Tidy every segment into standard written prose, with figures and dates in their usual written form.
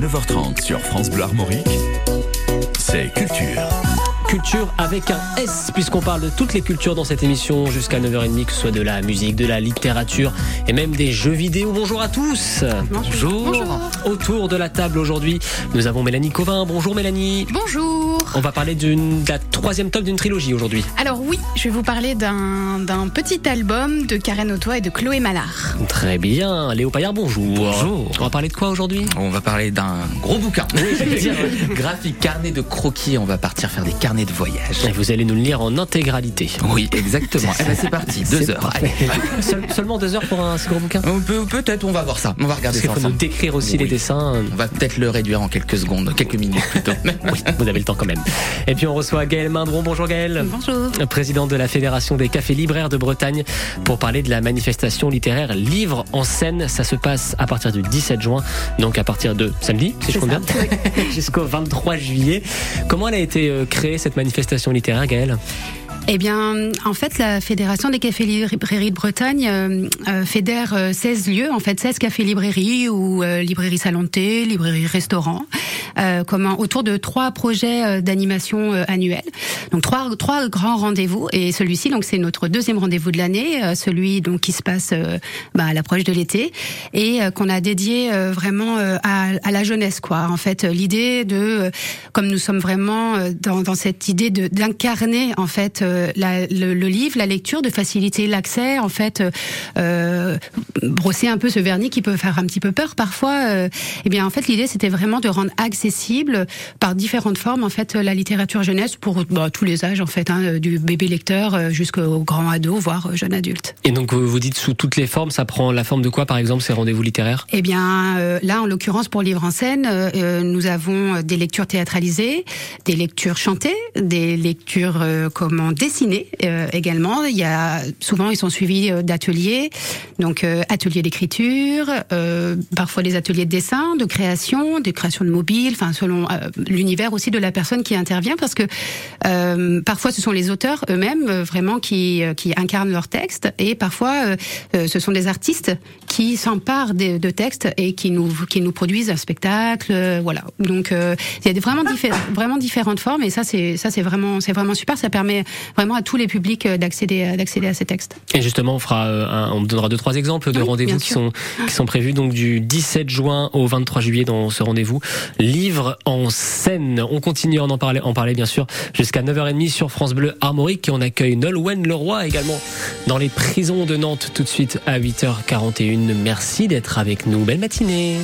jusqu'à 9h30 sur France Bleu Armorique, c'est Culture. Culture avec un S, puisqu'on parle de toutes les cultures dans cette émission jusqu'à 9h30, que ce soit de la musique, de la littérature et même des jeux vidéo. Bonjour à tous. Bonjour. Bonjour. Autour de la table aujourd'hui, nous avons Mélanie Cauvin. Bonjour Mélanie. Bonjour. On va parler de la troisième tome d'une trilogie aujourd'hui. Alors oui, je vais vous parler d'un petit album de Karen Hottois et de Chloé Mallard. Très bien. Léo Payard, bonjour. Bonjour. On va parler de quoi aujourd'hui ? On va parler d'un gros bouquin. Graphique carnet de croquis. On va partir faire des carnets de voyage. Et vous allez nous le lire en intégralité. Oui, exactement. Eh ben c'est parti, 2 heures. Allez. Seulement 2 heures pour un si gros bouquin. Peut-être, on va voir ça. On va regarder. Parce qu'il faut nous décrire aussi les dessins. On va peut-être le réduire en quelques secondes, quelques minutes plutôt. Oui, vous avez le temps quand même. Et puis on reçoit Gaëlle Maindron. Bonjour Gaëlle. Bonjour. Présidente de la Fédération des Cafés Libraires de Bretagne pour parler de la manifestation littéraire Livre en scène. Ça se passe à partir du 17 juin, donc à partir de samedi, si je compte bien, jusqu'au 23 juillet. Comment elle a été créée, cette manifestation littéraire, Gaëlle ? Eh bien, en fait, la Fédération des Cafés Librairies de Bretagne fédère 16 lieux, en fait 16 cafés librairies ou librairies salon de thé, librairies restaurants, autour de 3 projets d'animation annuels. Donc 3 grands rendez-vous, et celui-ci, donc c'est notre 2e rendez-vous de l'année, celui donc qui se passe à l'approche de l'été et qu'on a dédié vraiment à la jeunesse, quoi. En fait, l'idée de, comme nous sommes vraiment dans cette idée d'incarner en fait le livre, la lecture, de faciliter l'accès, en fait, brosser un peu ce vernis qui peut faire un petit peu peur parfois. Eh bien, en fait, l'idée, c'était vraiment de rendre accessible par différentes formes, en fait, la littérature jeunesse pour tous les âges, en fait, du bébé lecteur jusqu'au grand ado, voire jeune adulte. Et donc, vous dites sous toutes les formes, ça prend la forme de quoi, par exemple, ces rendez-vous littéraires ? Eh bien, là, en l'occurrence, pour Livre en scène, nous avons des lectures théâtralisées, des lectures chantées, des lectures dessinées également. Il y a souvent, ils sont suivis d'ateliers, donc ateliers d'écriture, parfois des ateliers de dessin, de création de mobile, enfin selon l'univers aussi de la personne qui intervient, parce que parfois ce sont les auteurs eux-mêmes vraiment qui incarnent leur texte, et parfois ce sont des artistes qui s'emparent de textes et qui nous produisent un spectacle, voilà. Donc il y a vraiment différentes formes, et ça c'est vraiment super, ça permet vraiment à tous les publics d'accéder à ces textes. Et justement, on donnera 2-3 exemples de rendez-vous qui sont prévus donc du 17 juin au 23 juillet dans ce rendez-vous Livre en scène. On continue à en parler bien sûr jusqu'à 9h30 sur France Bleu Armorique, et on accueille Nolwenn Leroy également dans les prisons de Nantes tout de suite à 8h41. Merci d'être avec nous. Belle matinée.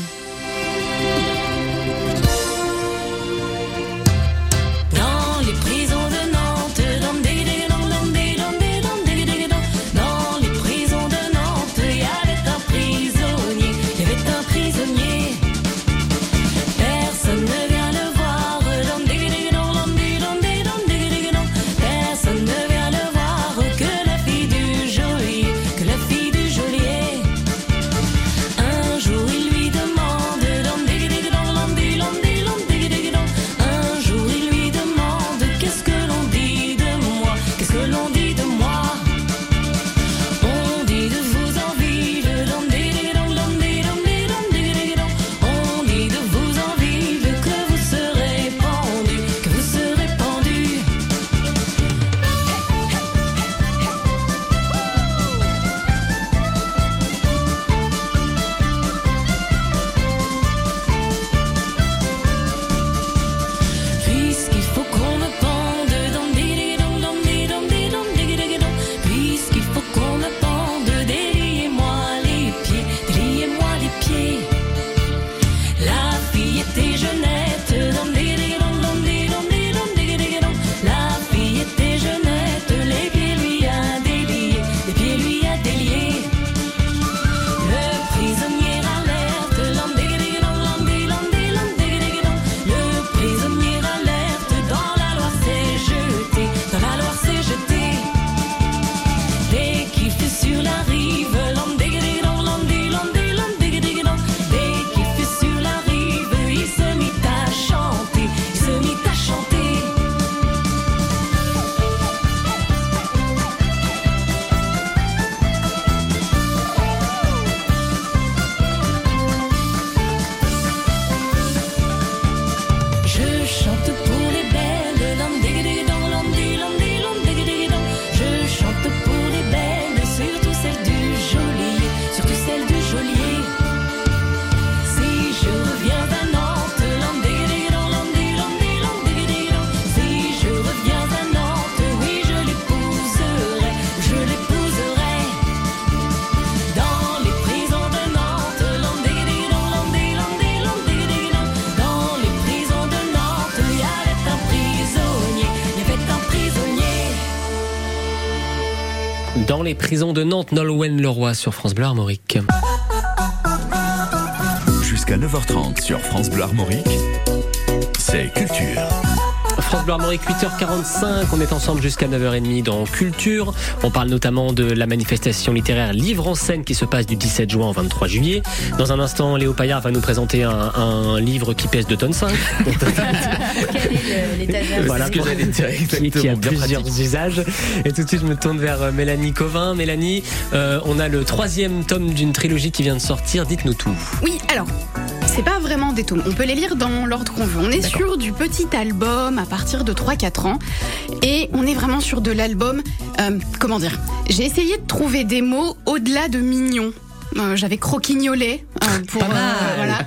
les prisons de Nantes. Nolwenn Leroy sur France Bleu Armorique. Jusqu'à 9h30 sur France Bleu Armorique, c'est Culture. France Bleu Armorique, 8h45, on est ensemble jusqu'à 9h30 dans Culture. On parle notamment de la manifestation littéraire Livre en scène qui se passe du 17 juin au 23 juillet. Dans un instant, Léo Payard va nous présenter un livre qui pèse 2,5 tonnes. Quel est l'étagère, voilà, ce que j'allais dire, qui a plusieurs usages. Et tout de suite, je me tourne vers Mélanie Cauvin. Mélanie, on a le 3e tome d'une trilogie qui vient de sortir. Dites-nous tout. Oui, alors... c'est pas vraiment des tomes, on peut les lire dans l'ordre qu'on veut. On est sur du petit album à partir de 3-4 ans et on est vraiment sur de l'album, comment dire, j'ai essayé de trouver des mots au-delà de mignon. J'avais croquignolé pour pas mal. Voilà.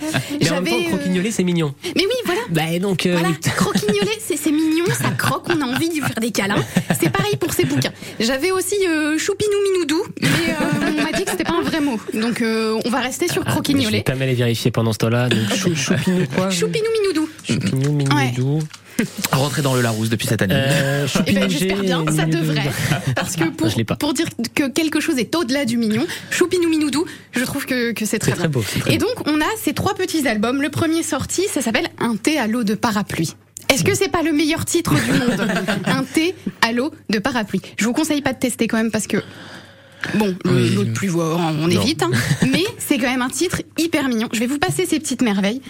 Mais en même temps, croquignolé, c'est mignon. Mais oui, voilà. Bah donc voilà, croquignolé, c'est mignon, ça croque, on a envie de lui faire des câlins. C'est pareil pour ces bouquins. J'avais aussi choupinou minoudou, mais on m'a dit que c'était pas un vrai mot. Donc on va rester sur croquignolé. Je vais pas mal les vérifier pendant ce temps-là. Donc choupinou quoi. Choupinou minoudou. Choupinou minoudou. Ouais. Rentrer dans le Larousse depuis cette année. J'espère bien, ça devrait. Parce que pour dire que quelque chose est au-delà du mignon, choupinou minoudou, je trouve que c'est très beau. Et donc on a ces 3 petits albums. Le premier sorti, ça s'appelle Un thé à l'eau de parapluie. Est-ce que c'est pas le meilleur titre du monde ? Un thé à l'eau de parapluie. Je vous conseille pas de tester quand même parce que... bon, oui. L'eau de pluie, on évite, hein. Mais c'est quand même un titre hyper mignon. Je vais vous passer ces petites merveilles.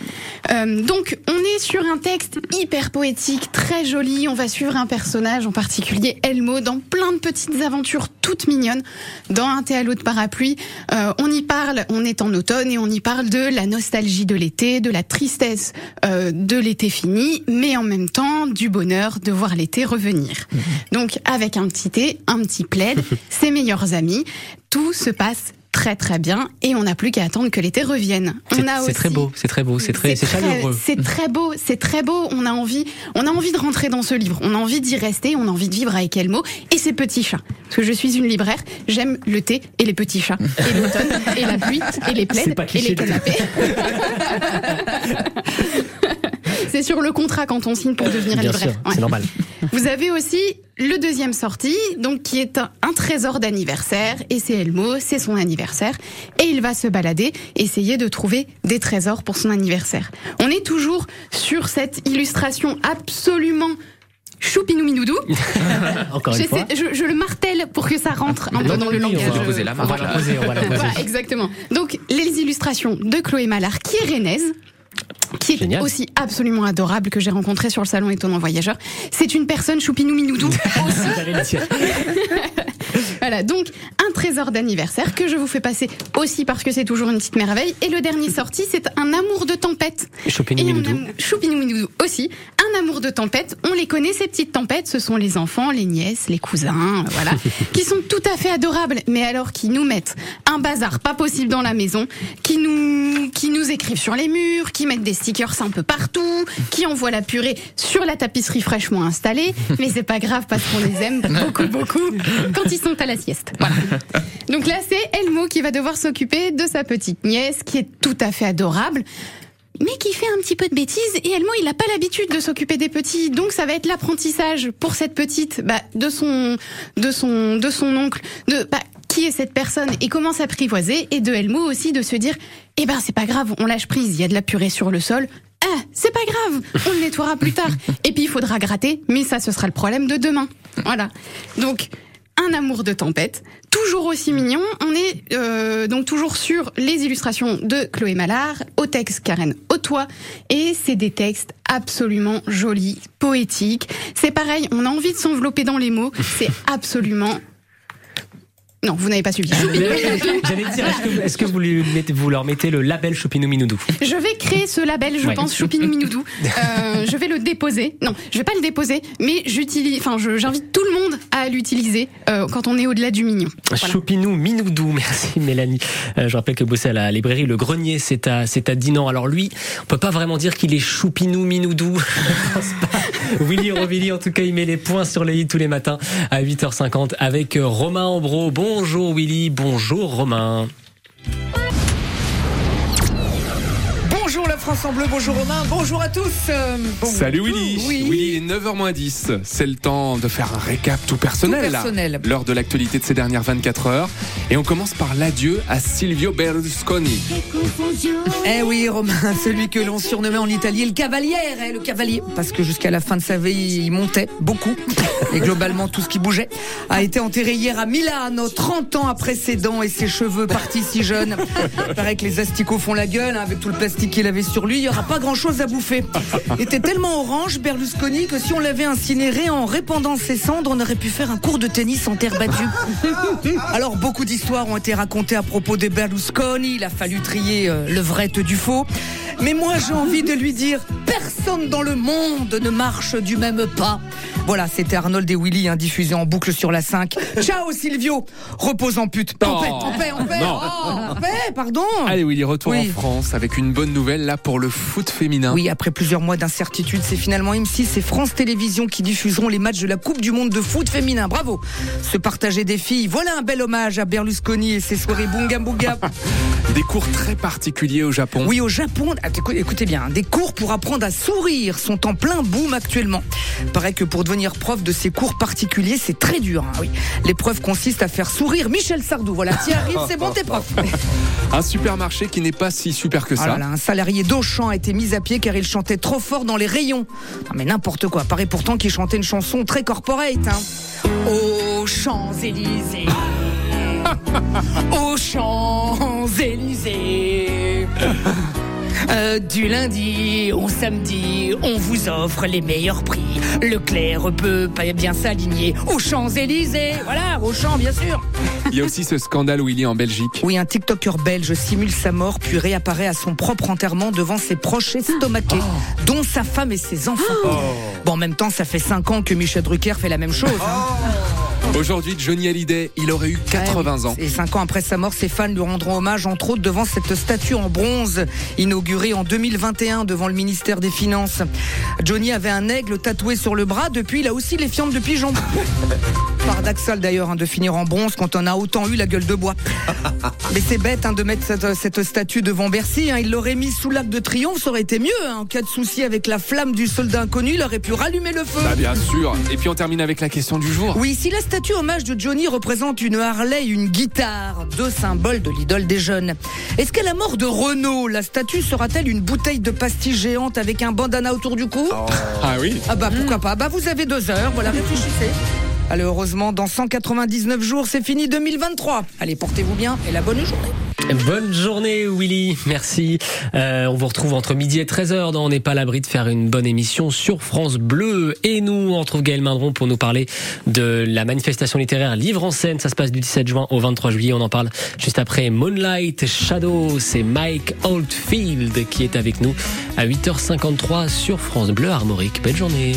Donc, on est sur un texte hyper poétique, très joli. On va suivre un personnage, en particulier Elmo, dans plein de petites aventures toutes mignonnes, dans Un thé à l'eau de parapluie. On est en automne et on y parle de la nostalgie de l'été, de la tristesse de l'été fini, mais en même temps, du bonheur de voir l'été revenir. Donc, avec un petit thé, un petit plaid, ses meilleurs amis. Tout se passe très très bien et on n'a plus qu'à attendre que l'été revienne. C'est très beau, c'est très chaleureux. C'est très beau. On a envie de rentrer dans ce livre. On a envie d'y rester, on a envie de vivre avec Elmo et ses petits chats. Parce que je suis une libraire, j'aime le thé et les petits chats, et l'automne, et la pluie, et les plaids, et les canapés. C'est sur le contrat quand on signe pour devenir libraire. Bien sûr, c'est normal. Vous avez aussi le 2e sorti, donc qui est un trésor d'anniversaire, et c'est Elmo, c'est son anniversaire, et il va se balader, essayer de trouver des trésors pour son anniversaire. On est toujours sur cette illustration absolument choupinou minoudou. Encore une fois. Je le martèle pour que ça rentre un peu dans le langage. On va poser la marque. Voilà, exactement. Donc, les illustrations de Chloé Mallard, qui est rennaise, qui est génial. Aussi absolument adorable, que j'ai rencontré sur le salon Étonnant Voyageur. C'est une personne choupinou minoudou. Voilà, donc un trésor d'anniversaire que je vous fais passer aussi parce que c'est toujours une petite merveille. Et le dernier sorti, c'est Un amour de tempête. Choupinou minoudou. Choupinou minoudou aussi. Un amour de tempête. On les connaît, ces petites tempêtes. Ce sont les enfants, les nièces, les cousins, voilà, qui sont tout à fait adorables, mais alors qui nous mettent un bazar pas possible dans la maison, qui nous écrivent sur les murs, qui mettent des stickers un peu partout, qui envoient la purée sur la tapisserie fraîchement installée. Mais c'est pas grave parce qu'on les aime beaucoup, beaucoup quand ils sont à la sieste. Voilà. Donc là, c'est Elmo qui va devoir s'occuper de sa petite nièce, qui est tout à fait adorable, mais qui fait un petit peu de bêtises, et Elmo, il n'a pas l'habitude de s'occuper des petits, donc ça va être l'apprentissage pour cette petite, de son oncle, qui est cette personne, et comment s'apprivoiser, et de Elmo aussi, de se dire, c'est pas grave, on lâche prise, il y a de la purée sur le sol, c'est pas grave, on le nettoiera plus tard, et puis il faudra gratter, mais ça, ce sera le problème de demain. Voilà. Donc, Un amour de tempête, toujours aussi mignon. On est donc toujours sur les illustrations de Chloé Mallard, au texte Karen Hottois, et c'est des textes absolument jolis, poétiques. C'est pareil, on a envie de s'envelopper dans les mots, c'est absolument... Non, vous n'avez pas suivi. J'allais dire, est-ce que vous leur mettez le label Choupinou Minoudou ? Je vais créer ce label, je pense, Choupinou Minoudou. Je vais le déposer. Non, je vais pas le déposer, mais j'invite tout le monde à l'utiliser quand on est au-delà du mignon. Voilà. Choupinou Minoudou, merci Mélanie. Je rappelle que bosser à la librairie Le Grenier, c'est à Dinan. Alors lui, on peut pas vraiment dire qu'il est Choupinou Minoudou. Je pense pas. Willy Rovilly, en tout cas, il met les points sur les i tous les matins à 8h50 avec Romain Ambro. Bonjour Willy, bonjour Romain. Bonjour la France en bleu, bonjour Romain, bonjour à tous. Salut Willy. Oui, Willy, il est 9h-10. C'est le temps de faire un récap tout personnel. L'heure de l'actualité de ces dernières 24 heures. Et on commence par l'adieu à Silvio Berlusconi. Eh oui Romain, celui que l'on surnommait en Italie le cavalier, le cavalier, parce que jusqu'à la fin de sa vie, il montait beaucoup. Et globalement, tout ce qui bougeait a été enterré hier à Milano, 30 ans après ses dents et ses cheveux partis si jeunes. Il paraît que les asticots font la gueule, avec tout le plastique qu'il avait sur lui, il n'y aura pas grand-chose à bouffer. Il était tellement orange, Berlusconi, que si on l'avait incinéré en répandant ses cendres, on aurait pu faire un cours de tennis en terre battue. Alors, beaucoup d'histoires ont été racontées à propos de Berlusconi, il a fallu trier le vrai du faux. Mais moi, j'ai envie de lui dire, personne dans le monde ne marche du même pas. Voilà, c'était Arnold et Willy, diffusé en boucle sur la 5. Ciao Silvio, repose en pute. En paix, pardon. Allez Willy, retour en France avec une bonne nouvelle là pour le foot féminin. Oui, après plusieurs mois d'incertitude, c'est finalement M6 et France Télévisions qui diffuseront les matchs de la Coupe du Monde de foot féminin. Bravo. Se partager des filles, voilà un bel hommage à Berlusconi et ses soirées bunga bunga. Des cours très particuliers au Japon. Oui, au Japon, écoutez bien, des cours pour apprendre à sourire sont en plein boom actuellement. Paraît que pour devenir prof de ces cours particuliers, c'est très dur. Oui. L'épreuve consiste à faire sourire Michel Sardou. Voilà, t'y arrives, c'est bon, t'es prof. Un supermarché qui n'est pas si super que ça. Là, un salarié d'Auchan a été mis à pied car il chantait trop fort dans les rayons. Non mais n'importe quoi, paraît pourtant qu'il chantait une chanson très corporate. Aux Champs-Élysées. Aux Champs-Élysées. Du lundi au samedi, on vous offre les meilleurs prix. Leclerc peut bien s'aligner aux Champs-Élysées. Voilà, aux Champs, bien sûr. Il y a aussi ce scandale où il est en Belgique. Oui, un TikToker belge simule sa mort, puis réapparaît à son propre enterrement devant ses proches estomaqués, dont sa femme et ses enfants. Bon, en même temps, ça fait 5 ans que Michel Drucker fait la même chose. Aujourd'hui, Johnny Hallyday, il aurait eu 80 ans. Et 5 ans après sa mort, ses fans lui rendront hommage, entre autres, devant cette statue en bronze inaugurée en 2021 devant le ministère des Finances. Johnny avait un aigle tatoué sur le bras. Depuis, il a aussi les fientes de pigeon. Paradoxal d'ailleurs de finir en bronze quand on a autant eu la gueule de bois. Mais c'est bête de mettre cette statue devant Bercy. Il l'aurait mis sous l'Arc de Triomphe, ça aurait été mieux. En cas de souci avec la flamme du soldat inconnu, il aurait pu rallumer le feu. Bah, bien sûr. Et puis on termine avec la question du jour. Oui, si la statue hommage de Johnny représente une Harley, une guitare, deux symboles de l'idole des jeunes. Est-ce qu'à la mort de Renaud, la statue sera-t-elle une bouteille de pastilles géante avec un bandana autour du cou ? Ah oui. Ah bah pourquoi pas ? Bah vous avez 2 heures, voilà, réfléchissez. Allez, heureusement, dans 199 jours, c'est fini 2023. Allez, portez-vous bien et la bonne journée. Bonne journée Willy, merci. On vous retrouve entre midi et 13h dans On n'est pas à l'abri de faire une bonne émission sur France Bleu. Et nous, on retrouve Gaëlle Maindron pour nous parler de la manifestation littéraire Livre en scène. Ça se passe du 17 juin au 23 juillet. On en parle juste après Moonlight Shadow. C'est Mike Oldfield qui est avec nous à 8h53 sur France Bleu Armorique. Belle journée.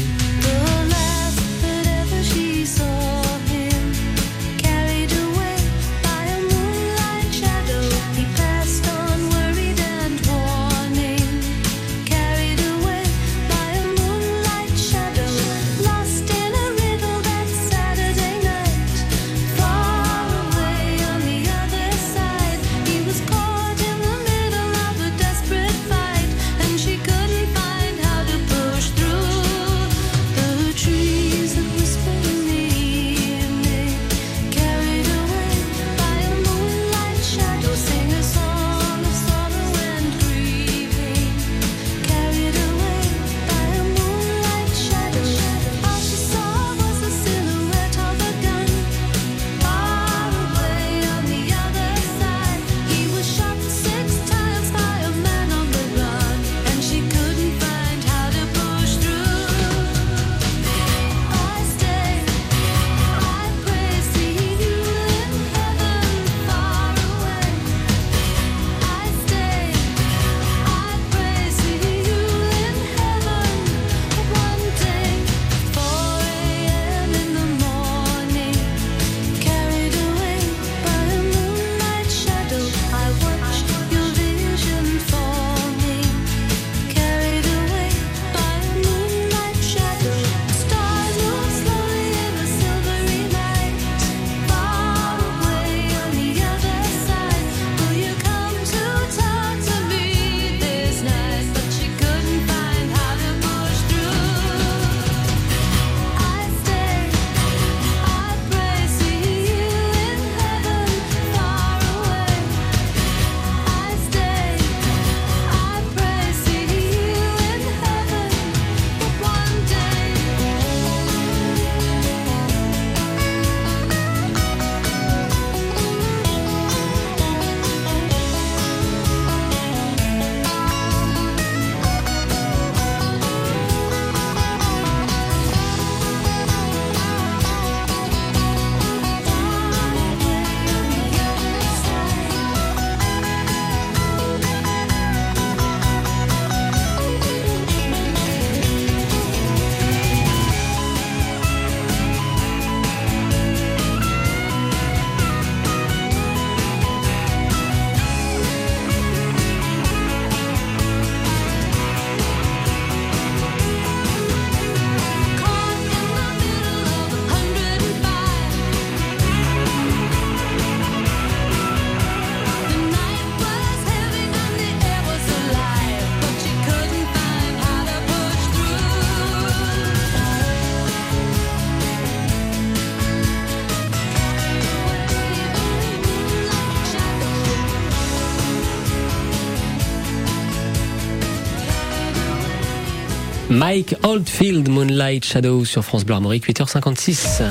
Mike Oldfield, Moonlight Shadow sur France Bleu Armorique, 8h56.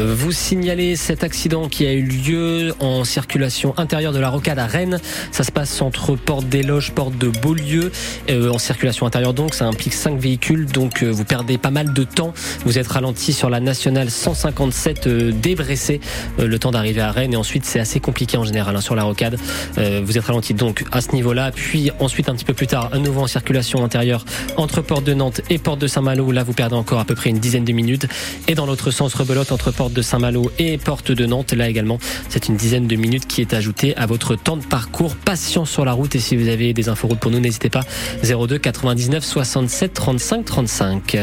Vous signalez cet accident qui a eu lieu en circulation intérieure de la Rocade à Rennes. Ça se passe entre Porte des Loges, Porte de Beaulieu, en circulation intérieure donc. Ça implique 5 véhicules, donc vous perdez pas mal de temps. Vous êtes ralenti sur la nationale 157 des Bressés, le temps d'arriver à Rennes. Et ensuite, c'est assez compliqué en général sur la Rocade. Vous êtes ralenti donc à ce niveau-là. Puis ensuite, un petit peu plus tard, à nouveau en circulation intérieure entre Porte de Nantes et Porte de Saint-Malo. Là, vous perdez encore à peu près une dizaine de minutes. Et dans l'autre sens, rebelote entre Porte de Saint-Malo et Porte de Nantes. Là également, c'est une dizaine de minutes qui est ajoutée à votre temps de parcours. Patience sur la route, et si vous avez des infos routes pour nous, n'hésitez pas. 02 99 67 35 35.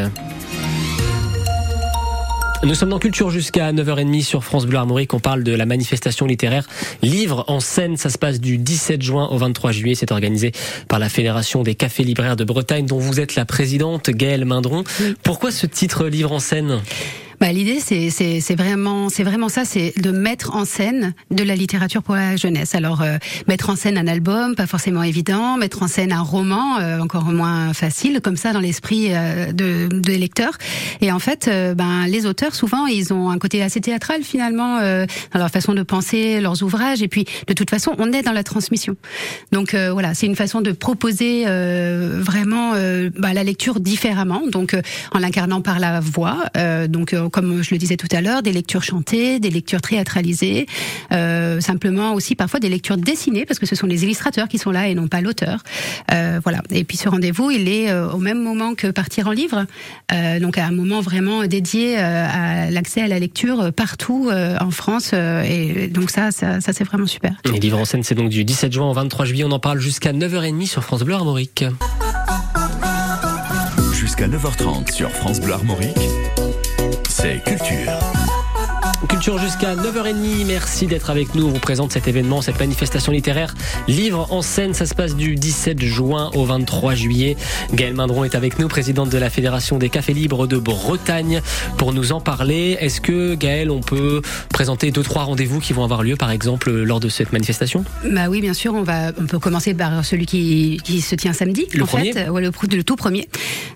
Nous sommes dans Culture jusqu'à 9h30 sur France Bleu Armorique. On parle de la manifestation littéraire Livre en scène. Ça se passe du 17 juin au 23 juillet. C'est organisé par la Fédération des Cafés Libraires de Bretagne, dont vous êtes la présidente, Gaëlle Maindron. Pourquoi ce titre Livre en scène ? Bah, l'idée, c'est vraiment ça, c'est de mettre en scène de la littérature pour la jeunesse. Alors, mettre en scène un album, pas forcément évident, mettre en scène un roman, encore moins facile, comme ça, dans l'esprit de lecteurs. Et en fait, les auteurs, souvent, ils ont un côté assez théâtral, finalement, dans leur façon de penser leurs ouvrages. Et puis, de toute façon, on est dans la transmission. Donc, voilà, c'est une façon de proposer vraiment la lecture différemment, donc en l'incarnant par la voix, comme je le disais tout à l'heure, des lectures chantées, des lectures théâtralisées, simplement aussi parfois des lectures dessinées, parce que ce sont les illustrateurs qui sont là et non pas l'auteur. Voilà. Et puis ce rendez-vous, il est au même moment que Partir en livre, donc à un moment vraiment dédié à l'accès à la lecture partout en France. Et donc ça c'est vraiment super. Les livres en scène, c'est donc du 17 juin au 23 juillet. On en parle jusqu'à 9h30 sur France Bleu Armorique. Jusqu'à 9h30 sur France Bleu Armorique. C'est Culture jusqu'à 9h30, merci d'être avec nous. On vous présente cet événement, cette manifestation littéraire Livre en scène, ça se passe du 17 juin au 23 juillet. Gaëlle Maindron est avec nous, présidente de la Fédération des Cafés Libres de Bretagne, pour nous en parler. Est-ce que, Gaëlle, on peut présenter 2-3 rendez-vous qui vont avoir lieu, par exemple, lors de cette manifestation ? Bah oui, bien sûr, on peut commencer par celui qui se tient samedi. Le tout premier.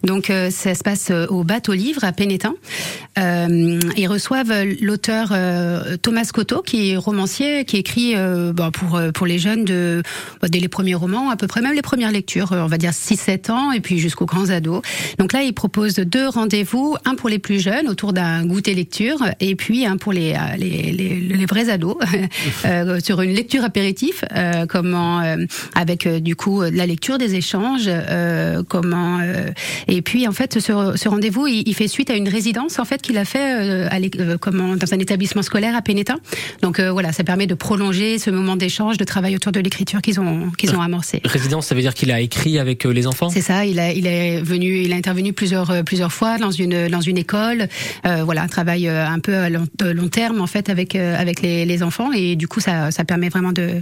Donc ça se passe au Bateau Livre à Pénestin. Ils reçoivent l'auteur Thomas Cotto, qui est romancier, qui écrit pour les jeunes dès les premiers romans, à peu près même les premières lectures, on va dire 6-7 ans, et puis jusqu'aux grands ados. Donc là, il propose 2 rendez-vous, un pour les plus jeunes, autour d'un goûter lecture, et puis un pour les vrais ados, sur une lecture apéritif, avec du coup la lecture des échanges, et puis en fait, ce rendez-vous, il fait suite à une résidence en fait qu'il a fait dans un établissement scolaire à Pénestin. Donc voilà, ça permet de prolonger ce moment d'échange, de travail autour de l'écriture qu'ils ont amorcé. Résidence, ça veut dire qu'il a écrit avec les enfants ? C'est ça, il a intervenu plusieurs fois dans une école, un travail un peu à long terme en fait avec les enfants, et du coup ça permet vraiment de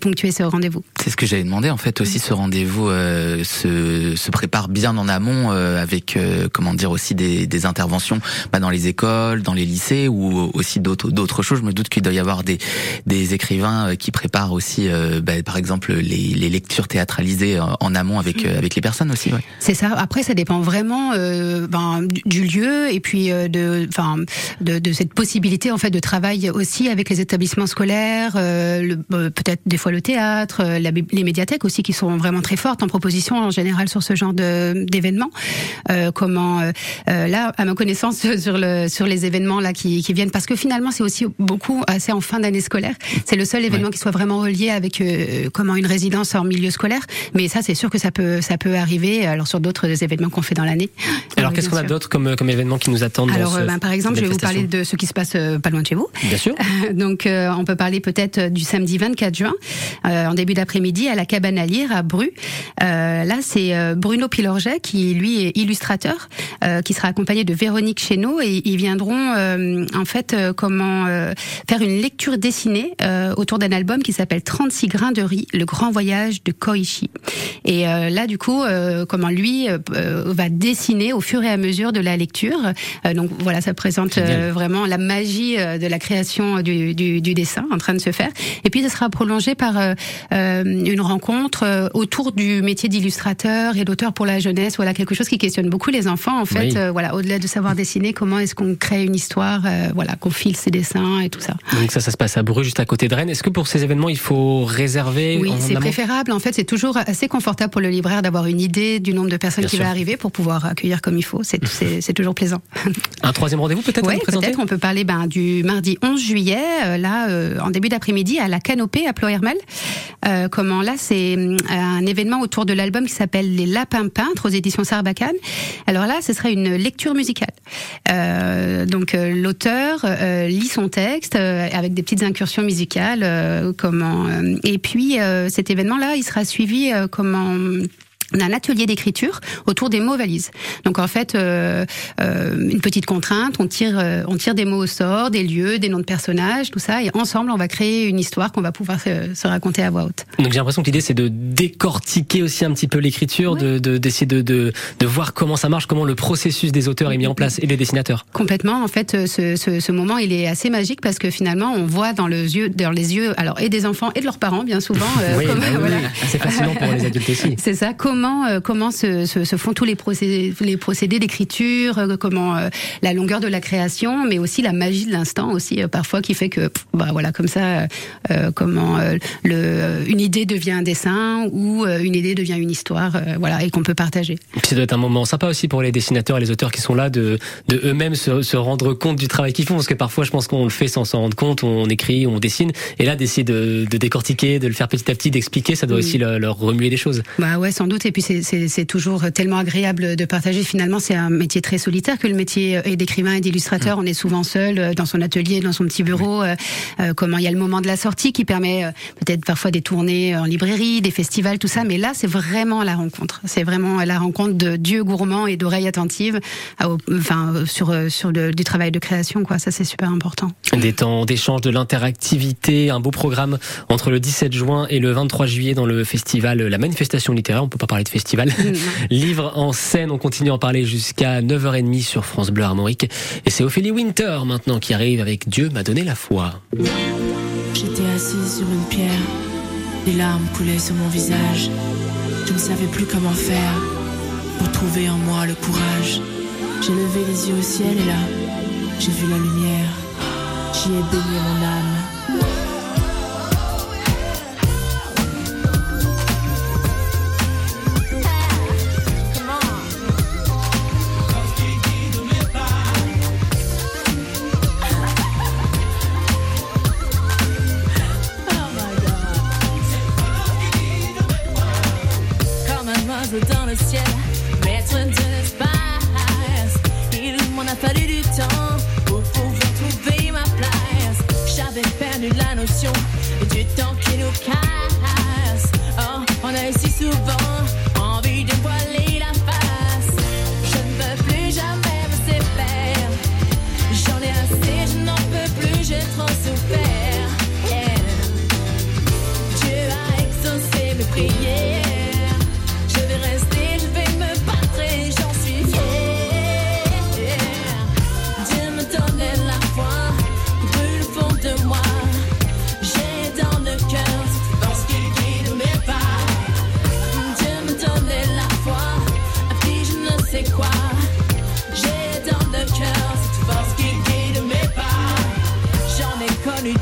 ponctuer ce rendez-vous. C'est ce que j'avais demandé en fait aussi. Ce rendez-vous se prépare bien en amont avec aussi des interventions dans les écoles, dans les lycées, ou aussi d'autres choses. Je me doute qu'il doit y avoir des écrivains qui préparent aussi par exemple les lectures théâtralisées en amont avec les personnes aussi. Ouais. C'est ça. Après ça dépend vraiment du lieu, et puis de cette possibilité en fait de travail aussi avec les établissements scolaires, peut-être des fois le théâtre, les médiathèques aussi qui sont vraiment très fortes en proposition en général sur ce genre d'événements. Là, à ma connaissance, sur les événements là qui viennent, parce que finalement c'est aussi beaucoup assez en fin d'année scolaire. C'est le seul événement qui soit vraiment relié avec une résidence en milieu scolaire. Mais ça, c'est sûr que ça peut arriver. Alors sur d'autres événements qu'on fait dans l'année. Alors qu'est-ce qu'on a d'autre comme événements qui nous attendent ? Alors par exemple, je vais vous parler de ce qui se passe pas loin de chez vous. Bien sûr. Donc on peut parler peut-être du samedi 24 juin. En début d'après-midi, à la cabane à lire à Bru. Là, c'est Bruno Pilorget qui, lui, est illustrateur, qui sera accompagné de Véronique Chenot, et ils viendront faire une lecture dessinée autour d'un album qui s'appelle 36 grains de riz, le grand voyage de Koichi. Et là, du coup, va dessiner au fur et à mesure de la lecture. Donc voilà, ça présente vraiment la magie de la création du dessin en train de se faire. Et puis, ce sera prolongé par une rencontre autour du métier d'illustrateur et d'auteur pour la jeunesse. Voilà, quelque chose qui questionne beaucoup les enfants, en fait. Oui. Voilà, au-delà de savoir dessiner, comment est-ce qu'on crée une histoire, voilà, qu'on file ses dessins et tout ça. Donc ça se passe à Breux, juste à côté de Rennes. Est-ce que pour ces événements, il faut réserver? Oui, c'est préférable. En fait, c'est toujours assez confortable pour le libraire d'avoir une idée du nombre de personnes Bien qui sûr. Va arriver pour pouvoir accueillir comme il faut. C'est toujours plaisant. Un troisième rendez-vous peut-être à nous présenter ? Peut-être on peut parler du mardi 11 juillet, là, en début d'après-midi, à la Canopée, à Ploërmel. Comment là, c'est un événement autour de l'album qui s'appelle Les Lapins Peintres aux éditions Sarbacane. Alors là, ce serait une lecture musicale. Donc l'auteur lit son texte avec des petites incursions musicales. Et puis cet événement-là, il sera suivi d'un atelier d'écriture autour des mots valises. Donc en fait, une petite contrainte, on tire des mots au sort, des lieux, des noms de personnages, tout ça, et ensemble on va créer une histoire qu'on va pouvoir se raconter à voix haute. Donc j'ai l'impression que l'idée c'est de décortiquer aussi un petit peu l'écriture, ouais. D'essayer de voir comment ça marche, comment le processus des auteurs est mis en place et des dessinateurs. Complètement, en fait, ce moment il est assez magique parce que finalement on voit dans les yeux, alors et des enfants et de leurs parents bien souvent. C'est fascinant pour les adultes aussi. C'est ça. Comment se font tous les procédés d'écriture, comment la longueur de la création, mais aussi la magie de l'instant aussi parfois qui fait que une idée devient un dessin ou une idée devient une histoire, et qu'on peut partager. Et puis ça doit être un moment sympa aussi pour les dessinateurs et les auteurs qui sont là de eux-mêmes se rendre compte du travail qu'ils font, parce que parfois je pense qu'on le fait sans s'en rendre compte, on écrit, on dessine, et là d'essayer de décortiquer, de le faire petit à petit, d'expliquer, ça doit aussi leur remuer des choses. Bah ouais, sans doute. Et puis c'est toujours tellement agréable de partager. Finalement, c'est un métier très solitaire que le métier d'écrivain et d'illustrateur. On est souvent seul dans son atelier, dans son petit bureau. Il y a le moment de la sortie qui permet peut-être parfois des tournées en librairie, des festivals, tout ça. Mais là, c'est vraiment la rencontre. C'est vraiment la rencontre d'yeux gourmands et d'oreilles attentives sur du travail de création, quoi. Ça, c'est super important. Des temps d'échange, de l'interactivité, un beau programme entre le 17 juin et le 23 juillet dans le festival, la manifestation littéraire. On peut pas parler de festival. Livre en scène, on continue à en parler jusqu'à 9h30 sur France Bleu Armorique. Et c'est Ophélie Winter maintenant qui arrive avec Dieu m'a donné la foi. J'étais assise sur une pierre, des larmes coulaient sur mon visage. Je ne savais plus comment faire pour trouver en moi le courage. J'ai levé les yeux au ciel et là, j'ai vu la lumière. J'y ai baigné mon âme. Dans le ciel, maître de l'espace. Il m'en a fallu du temps pour pouvoir trouver ma place. J'avais perdu la notion du temps qui nous casse. Oh, on a si souvent envie de voiler la face. Je ne veux plus jamais me séparer. J'en ai assez, je n'en peux plus, j'ai trop souffert. Yeah. Dieu a exaucé mes prières.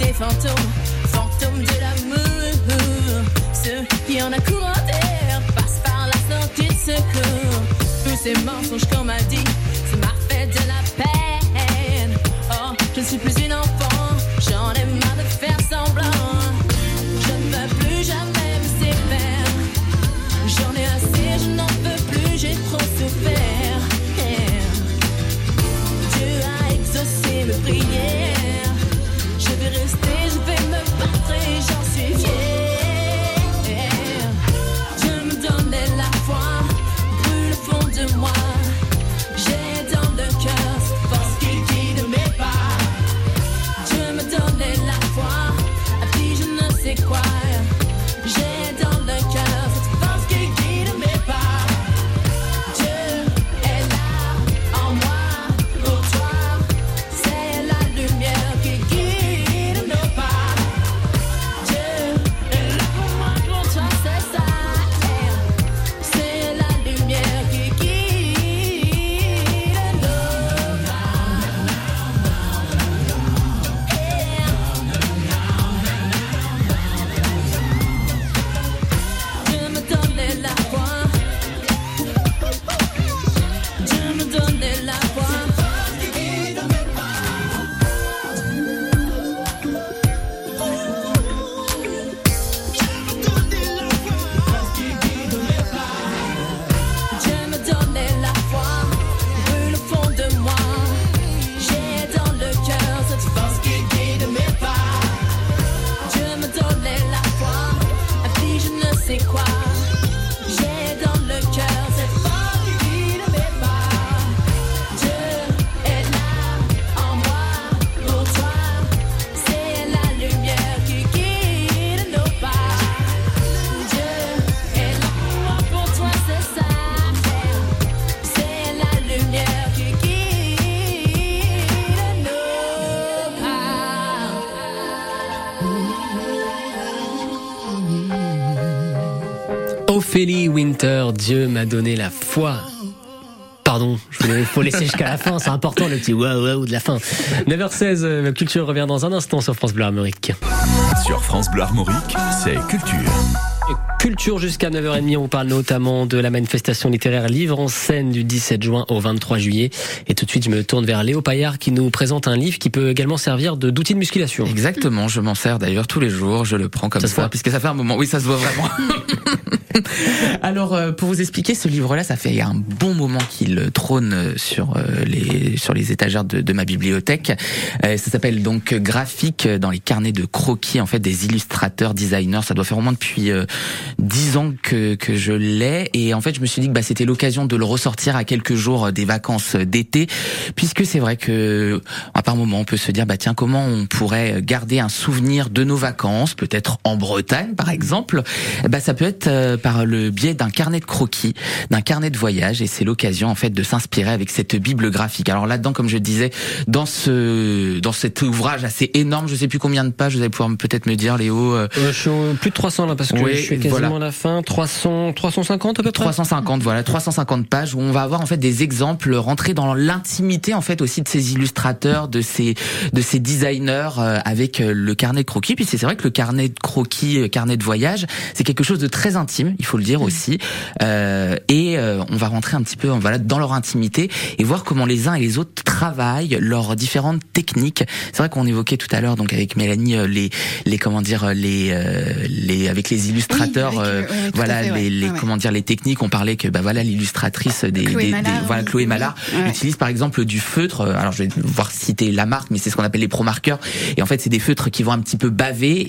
Des fantômes de l'amour. Ceux qui en accommodèrent passent par la sortie de secours. Tous ces mensonges qu'on m'a dit, ça m'a fait de la peine. Oh, je ne suis plus une enfant, j'en ai marre de faire semblant. Je ne veux plus jamais me séparer. J'en ai assez, je n'en peux plus, j'ai trop souffert. Yeah. Dieu a exaucé mes prières. Je vais rester, je vais me battre et j'en suis fière. Je me donnais la foi, brûle au fond de moi. J'ai Feli Winter, Dieu m'a donné la foi. Pardon, il faut laisser jusqu'à la fin, c'est important le petit waouh de la fin. 9h16, la culture revient dans un instant sur France Bleu Armorique. Sur France Bleu Armorique, c'est culture. Culture jusqu'à 9h30, on parle notamment de la manifestation littéraire Livre en scène du 17 juin au 23 juillet. Et tout de suite, je me tourne vers Léo Payard qui nous présente un livre qui peut également servir d'outil de musculation. Exactement, je m'en sers d'ailleurs tous les jours, je le prends comme ça puisque ça fait un moment. Oui, ça se voit vraiment. Alors, pour vous expliquer, ce livre-là, ça fait un bon moment qu'il trône sur les étagères de ma bibliothèque. Ça s'appelle donc Graphique dans les carnets de croquis, en fait, des illustrateurs, designers. Ça doit faire au moins depuis 10 ans que je l'ai. Et en fait, je me suis dit que c'était l'occasion de le ressortir à quelques jours des vacances d'été, puisque c'est vrai que à par moment, on peut se dire, tiens, comment on pourrait garder un souvenir de nos vacances, peut-être en Bretagne, par exemple. Ça peut être par le biais d'un carnet de croquis, d'un carnet de voyage, et c'est l'occasion en fait de s'inspirer avec cette bible graphique. Alors là-dedans, comme je disais, dans cet ouvrage assez énorme, je sais plus combien de pages, vous allez pouvoir peut-être me dire, Léo. Je suis plus de 300 là parce que je suis quasiment à la fin. 350 à peu près. 350 pages où on va avoir en fait des exemples, rentrer dans l'intimité en fait aussi de ces illustrateurs, de ces designers avec le carnet de croquis. Puis c'est vrai que le carnet de croquis, carnet de voyage, c'est quelque chose de très intime, il faut le dire aussi, on va rentrer un petit peu dans leur intimité et voir comment les uns et les autres travaillent leurs différentes techniques. C'est vrai qu'on évoquait tout à l'heure donc avec Mélanie avec les illustrateurs, les techniques. On parlait que l'illustratrice Chloé Mallard utilise par exemple du feutre. Alors je vais devoir citer la marque, mais c'est ce qu'on appelle les pro-marqueurs, et en fait c'est des feutres qui vont un petit peu baver,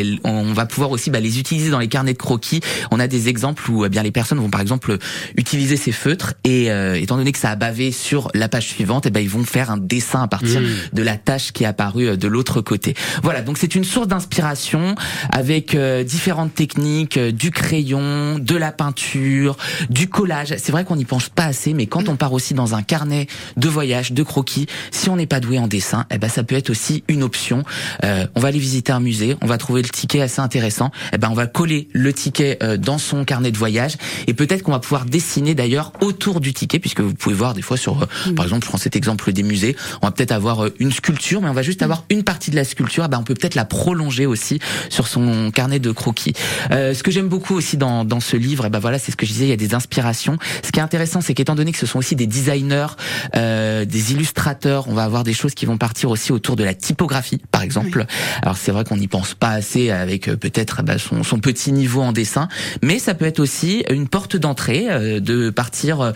et on va pouvoir aussi les utiliser dans les carnets de croquis. On a des exemples où les personnes vont par exemple utiliser ces feutres et étant donné que ça a bavé sur la page suivante, ils vont faire un dessin à partir de la tache qui est apparue de l'autre côté. Voilà, donc c'est une source d'inspiration avec différentes techniques, du crayon, de la peinture, du collage. C'est vrai qu'on n'y pense pas assez, mais quand on part aussi dans un carnet de voyage, de croquis, si on n'est pas doué en dessin, ça peut être aussi une option. On va aller visiter un musée, on va trouver le ticket assez intéressant, on va coller le ticket dans son carnet de voyage, et peut-être qu'on va pouvoir dessiner d'ailleurs autour du ticket, puisque vous pouvez voir des fois sur, par exemple, je prends cet exemple des musées, on va peut-être avoir une sculpture, mais on va juste avoir une partie de la sculpture, on peut peut-être la prolonger aussi sur son carnet de croquis. Ce que j'aime beaucoup aussi dans ce livre, c'est ce que je disais, il y a des inspirations. Ce qui est intéressant, c'est qu'étant donné que ce sont aussi des designers, des illustrateurs, on va avoir des choses qui vont partir aussi autour de la typographie, par exemple. Oui. Alors c'est vrai qu'on n'y pense pas assez avec peut-être son petit niveau en dessin, mais ça peut être aussi une porte d'entrée de partir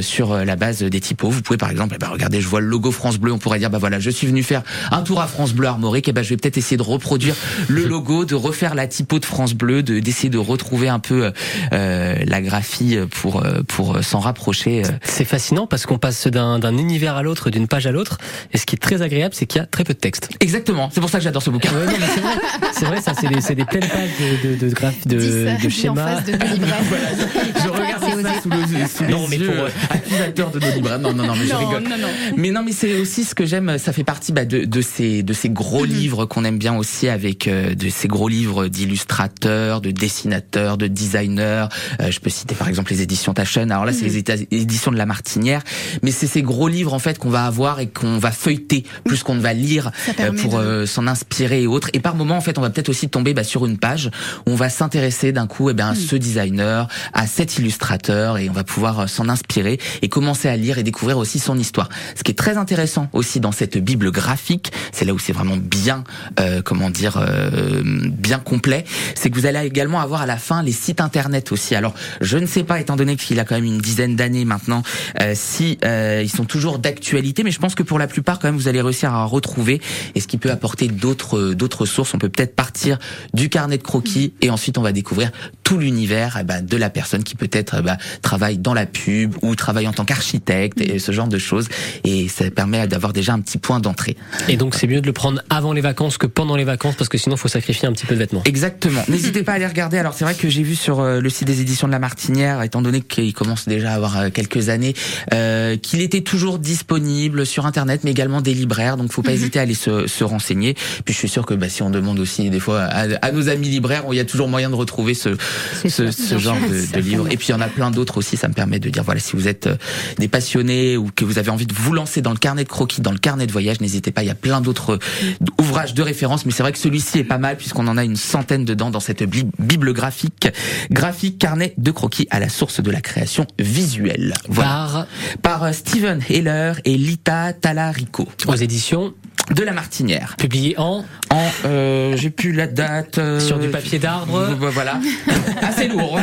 sur la base des typos. Vous pouvez par exemple, regardez, je vois le logo France Bleu, on pourrait dire, je suis venu faire un tour à France Bleu Armorique, je vais peut-être essayer de reproduire le logo, de refaire la typo de France Bleu, d'essayer de retrouver un peu la graphie pour s'en rapprocher. C'est fascinant parce qu'on passe d'un univers à l'autre, d'une page à l'autre, et ce qui est très agréable, c'est qu'il y a très peu de texte. Exactement, c'est pour ça que j'adore ce bouquin. Ouais, non, mais c'est vrai, ça c'est des pleines pages de schémas. Voilà, je regarde ça sous les yeux accusateur de Dolibrane. Non, je rigole. Mais non, mais c'est aussi ce que j'aime. Ça fait partie de ces gros livres qu'on aime bien aussi, avec de ces gros livres d'illustrateurs, de dessinateurs, de designers. Je peux citer par exemple les éditions Taschen. Alors là, c'est les éditions de la Martinière. Mais c'est ces gros livres en fait qu'on va avoir et qu'on va feuilleter plus qu'on ne va lire pour s'en inspirer et autres. Et par moment en fait, on va peut-être aussi tomber sur une page où on va s'intéresser d'un coup à ce designer, à cet illustrateur, et on va pouvoir s'en inspirer et commencer à lire et découvrir aussi son histoire. Ce qui est très intéressant aussi dans cette bible graphique, c'est là où c'est vraiment bien, bien complet, c'est que vous allez également avoir à la fin les sites internet aussi. Alors, je ne sais pas, étant donné qu'il a quand même une dizaine d'années maintenant, si ils sont toujours d'actualité, mais je pense que pour la plupart, quand même, vous allez réussir à en retrouver, et ce qui peut apporter d'autres sources. On peut peut-être partir du carnet de croquis et ensuite on va découvrir tout l'univers de la personne qui peut-être travaille dans la pub ou travaille en tant qu'architecte et ce genre de choses, et ça permet d'avoir déjà un petit point d'entrée. Et donc c'est mieux de le prendre avant les vacances que pendant les vacances, parce que sinon il faut sacrifier un petit peu de vêtements. Exactement, n'hésitez pas à les regarder. Alors c'est vrai que j'ai vu sur le site des éditions de la Martinière, étant donné qu'il commence déjà à avoir quelques années, qu'il était toujours disponible sur internet, mais également des libraires, donc faut pas hésiter à aller se renseigner. Puis je suis sûr que si on demande aussi des fois à nos amis libraires, il y a toujours moyen de retrouver ce ce genre de livre. Et puis il y en a plein d'autres aussi, ça me permet de dire, voilà, si vous êtes des passionnés ou que vous avez envie de vous lancer dans le carnet de croquis, dans le carnet de voyage, n'hésitez pas, il y a plein d'autres ouvrages de référence, mais c'est vrai que celui-ci est pas mal puisqu'on en a une centaine dedans dans cette bible graphique, graphique carnet de croquis à la source de la création visuelle. Voilà. Par Steven Heller et Lita Talarico. Aux éditions de la Martinière. Publié en j'ai plus la date. Sur du papier d'arbre. Voilà. Assez lourd.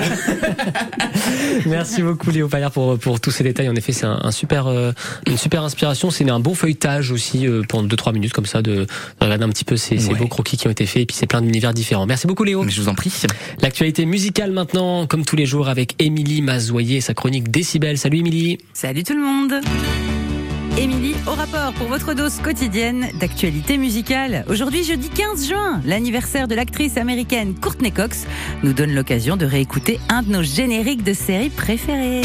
Merci beaucoup Léo Payard pour tous ces détails. En effet, c'est une super inspiration. C'est un bon feuilletage aussi pendant 2-3 minutes comme ça de regarder un petit peu ces beaux croquis qui ont été faits et puis c'est plein d'univers différents. Merci beaucoup Léo. Mais je vous en prie. L'actualité musicale maintenant, comme tous les jours avec Émilie Mazoyer, sa chronique Décibel. Salut Émilie. Salut tout le monde. Émilie, au rapport pour votre dose quotidienne d'actualité musicale. Aujourd'hui, jeudi 15 juin, l'anniversaire de l'actrice américaine Courtney Cox nous donne l'occasion de réécouter un de nos génériques de séries préférées.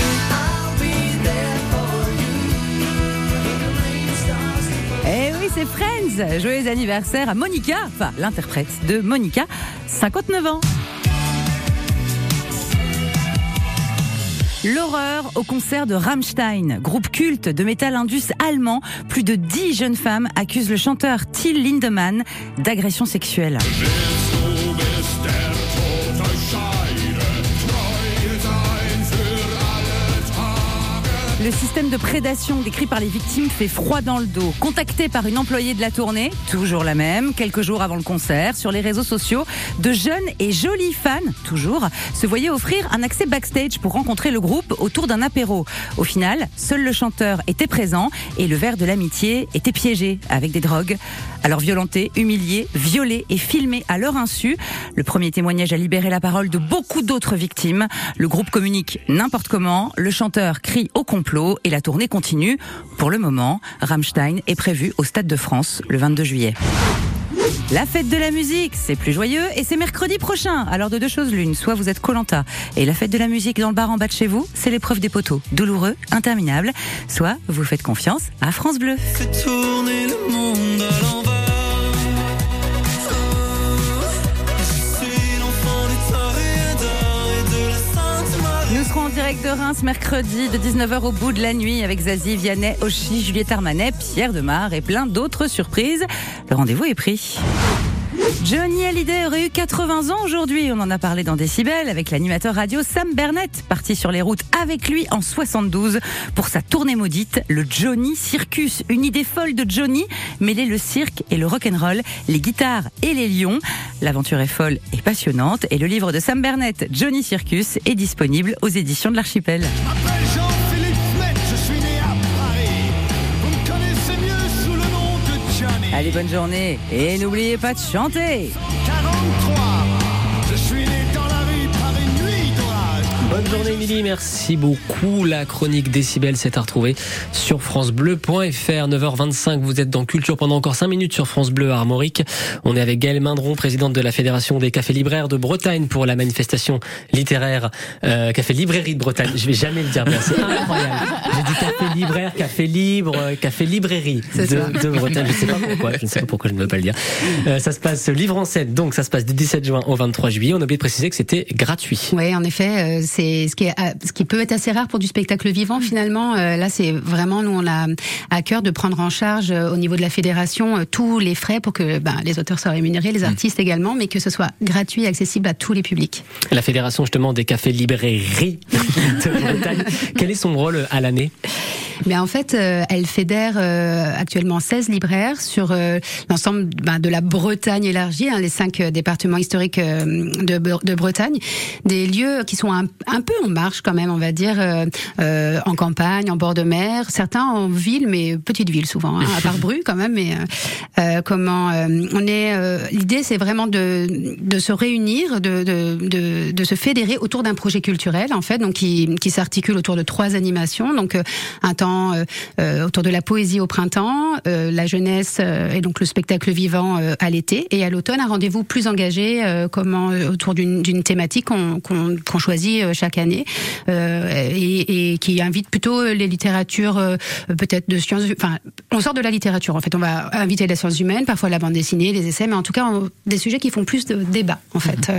C'est Friends. Joyeux anniversaire à Monica, enfin l'interprète de Monica, 59 ans. L'horreur au concert de Rammstein, groupe culte de métal indus allemand. Plus de 10 jeunes femmes accusent le chanteur Till Lindemann d'agression sexuelle. Le système de prédation décrit par les victimes fait froid dans le dos. Contacté par une employée de la tournée, toujours la même, quelques jours avant le concert, sur les réseaux sociaux, de jeunes et jolis fans, toujours, se voyaient offrir un accès backstage pour rencontrer le groupe autour d'un apéro. Au final, seul le chanteur était présent et le verre de l'amitié était piégé avec des drogues. Alors violentés, humiliés, violés et filmés à leur insu, le premier témoignage a libéré la parole de beaucoup d'autres victimes. Le groupe communique n'importe comment, le chanteur crie au complot. Et la tournée continue. Pour le moment, Rammstein est prévu au Stade de France le 22 juillet. La fête de la musique, c'est plus joyeux et c'est mercredi prochain. Alors de deux choses l'une, soit vous êtes Koh-Lanta et la fête de la musique dans le bar en bas de chez vous, c'est l'épreuve des poteaux, douloureux, interminable. Soit vous faites confiance à France Bleu. C'est tourner le monde à l'envers. Nous serons en direct de Reims mercredi de 19h au bout de la nuit avec Zazie, Vianney, Oshi, Juliette Armanet, Pierre Demar et plein d'autres surprises. Le rendez-vous est pris. Johnny Hallyday aurait eu 80 ans aujourd'hui. On en a parlé dans Décibel avec l'animateur radio Sam Bernet, parti sur les routes avec lui en 72 pour sa tournée maudite, le Johnny Circus. Une idée folle de Johnny, mêler le cirque et le rock'n'roll, les guitares et les lions. L'aventure est folle et passionnante et le livre de Sam Bernet, Johnny Circus, est disponible aux éditions de l'Archipel. Allez, bonne journée et n'oubliez pas de chanter. 143, je suis né dans la rue par une nuit d'orage. Bonne journée Émilie, merci beaucoup. La chronique Décibel, c'est à retrouver sur francebleu.fr. 9h25, vous êtes dans Culture pendant encore 5 minutes sur France Bleu Armorique. On est avec Gaëlle Maindron, présidente de la Fédération des Cafés Libraires de Bretagne pour la manifestation littéraire Café Librairie de Bretagne. Je vais jamais le dire, mais c'est incroyable. J'ai dit café libraire, café libre, café librairie de Bretagne. Je ne sais pas pourquoi je ne veux pas le dire. Ça se passe Livre en scène, donc ça se passe du 17 juin au 23 juillet. On a oublié de préciser que c'était gratuit. Oui, en effet, c'est ce qui peut être assez rare pour du spectacle vivant finalement. Là, c'est vraiment, nous on a à cœur de prendre en charge au niveau de la fédération tous les frais pour que les auteurs soient rémunérés, les artistes également, mais que ce soit gratuit et accessible à tous les publics. La fédération justement des cafés librairies de Bretagne, quel est son rôle à l'année ? En fait, elle fédère actuellement 16 libraires sur l'ensemble de la Bretagne élargie, les 5 départements historiques de Bretagne, des lieux qui sont un peu en marche quand même, on va dire, en campagne, en bord de mer, certains en ville, mais petite ville souvent, à part Bru quand même. Mais l'idée, c'est vraiment de se réunir, de se fédérer autour d'un projet culturel en fait, donc qui s'articule autour de 3 animations, donc un temps autour de la poésie au printemps, la jeunesse et donc le spectacle vivant à l'été, et à l'automne un rendez-vous plus engagé autour d'une thématique qu'on choisit chaque année et qui invite plutôt les littératures peut-être de sciences, enfin on sort de la littérature en fait, on va inviter la science humaine, parfois la bande dessinée, les essais, mais en tout cas des sujets qui font plus de débat en fait.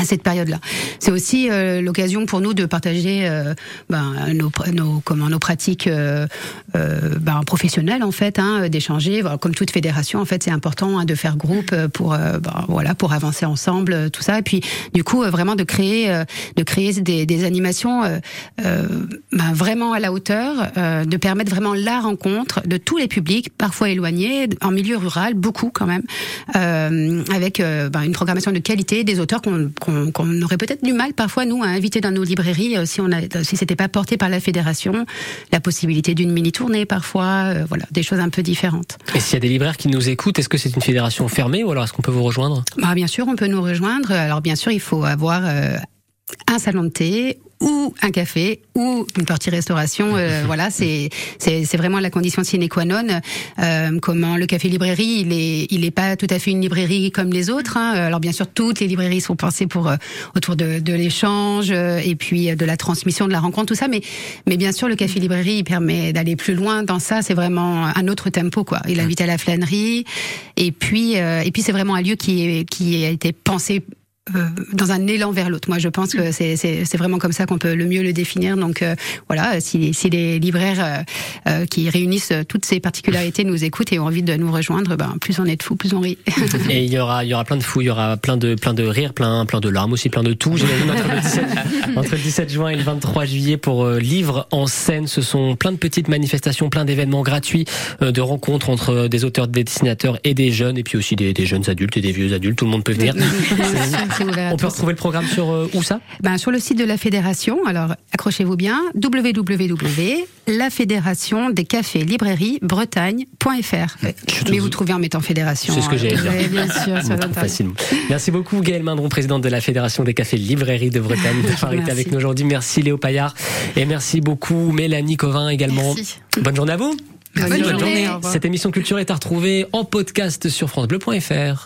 à cette période-là. C'est aussi l'occasion pour nous de partager nos pratiques professionnelles en fait, d'échanger. Comme toute fédération, en fait, c'est important de faire groupe pour avancer ensemble, tout ça. Et puis, du coup, vraiment de créer des animations vraiment à la hauteur, de permettre vraiment la rencontre de tous les publics, parfois éloignés, en milieu rural, beaucoup quand même, avec une programmation de qualité, des auteurs qu'on aurait peut-être du mal parfois nous à inviter dans nos librairies si c'était pas porté par la fédération, la possibilité d'une mini-tournée parfois, des choses un peu différentes. Et s'il y a des libraires qui nous écoutent, est-ce que c'est une fédération fermée ou alors est-ce qu'on peut vous rejoindre ? Bien sûr, on peut nous rejoindre. Alors bien sûr, il faut avoir un salon de thé ou un café ou une partie restauration, c'est vraiment la condition sine qua non. Le café librairie, il est pas tout à fait une librairie comme les autres. Alors bien sûr, toutes les librairies sont pensées pour autour de l'échange et puis de la transmission, de la rencontre, tout ça. Mais bien sûr, le café librairie il permet d'aller plus loin dans ça. C'est vraiment un autre tempo, quoi. Il invite à la flânerie et puis c'est vraiment un lieu qui a été pensé. Dans un élan vers l'autre. Moi, je pense que c'est vraiment comme ça qu'on peut le mieux le définir. Donc, si les libraires qui réunissent toutes ces particularités nous écoutent et ont envie de nous rejoindre, plus on est de fous, plus on rit. Et il y aura plein de fous, il y aura plein de rires, plein de larmes aussi, plein de tout. J'imagine entre le 17 juin et le 23 juillet pour Livre en scène. Ce sont plein de petites manifestations, plein d'événements gratuits, de rencontres entre des auteurs, des dessinateurs et des jeunes, et puis aussi des jeunes adultes et des vieux adultes. Tout le monde peut venir. On peut retrouver le programme sur où ça ? Sur le site de la Fédération. Alors, accrochez-vous bien, www.lafédérationdescaféslibrairiesbretagne.fr. Mais vous trouvez en mettant Fédération. C'est ce que j'allais dire. Oui, bien sûr, ça va facilement. Merci beaucoup Gaëlle Maindron, présidente de la Fédération des Cafés Librairies de Bretagne, d'avoir été avec nous aujourd'hui. Merci Léo Payard et merci beaucoup Mélanie Cauvin également. Merci. Bonne journée à vous. Bonne journée. Cette émission culture est à retrouver en podcast sur francebleu.fr.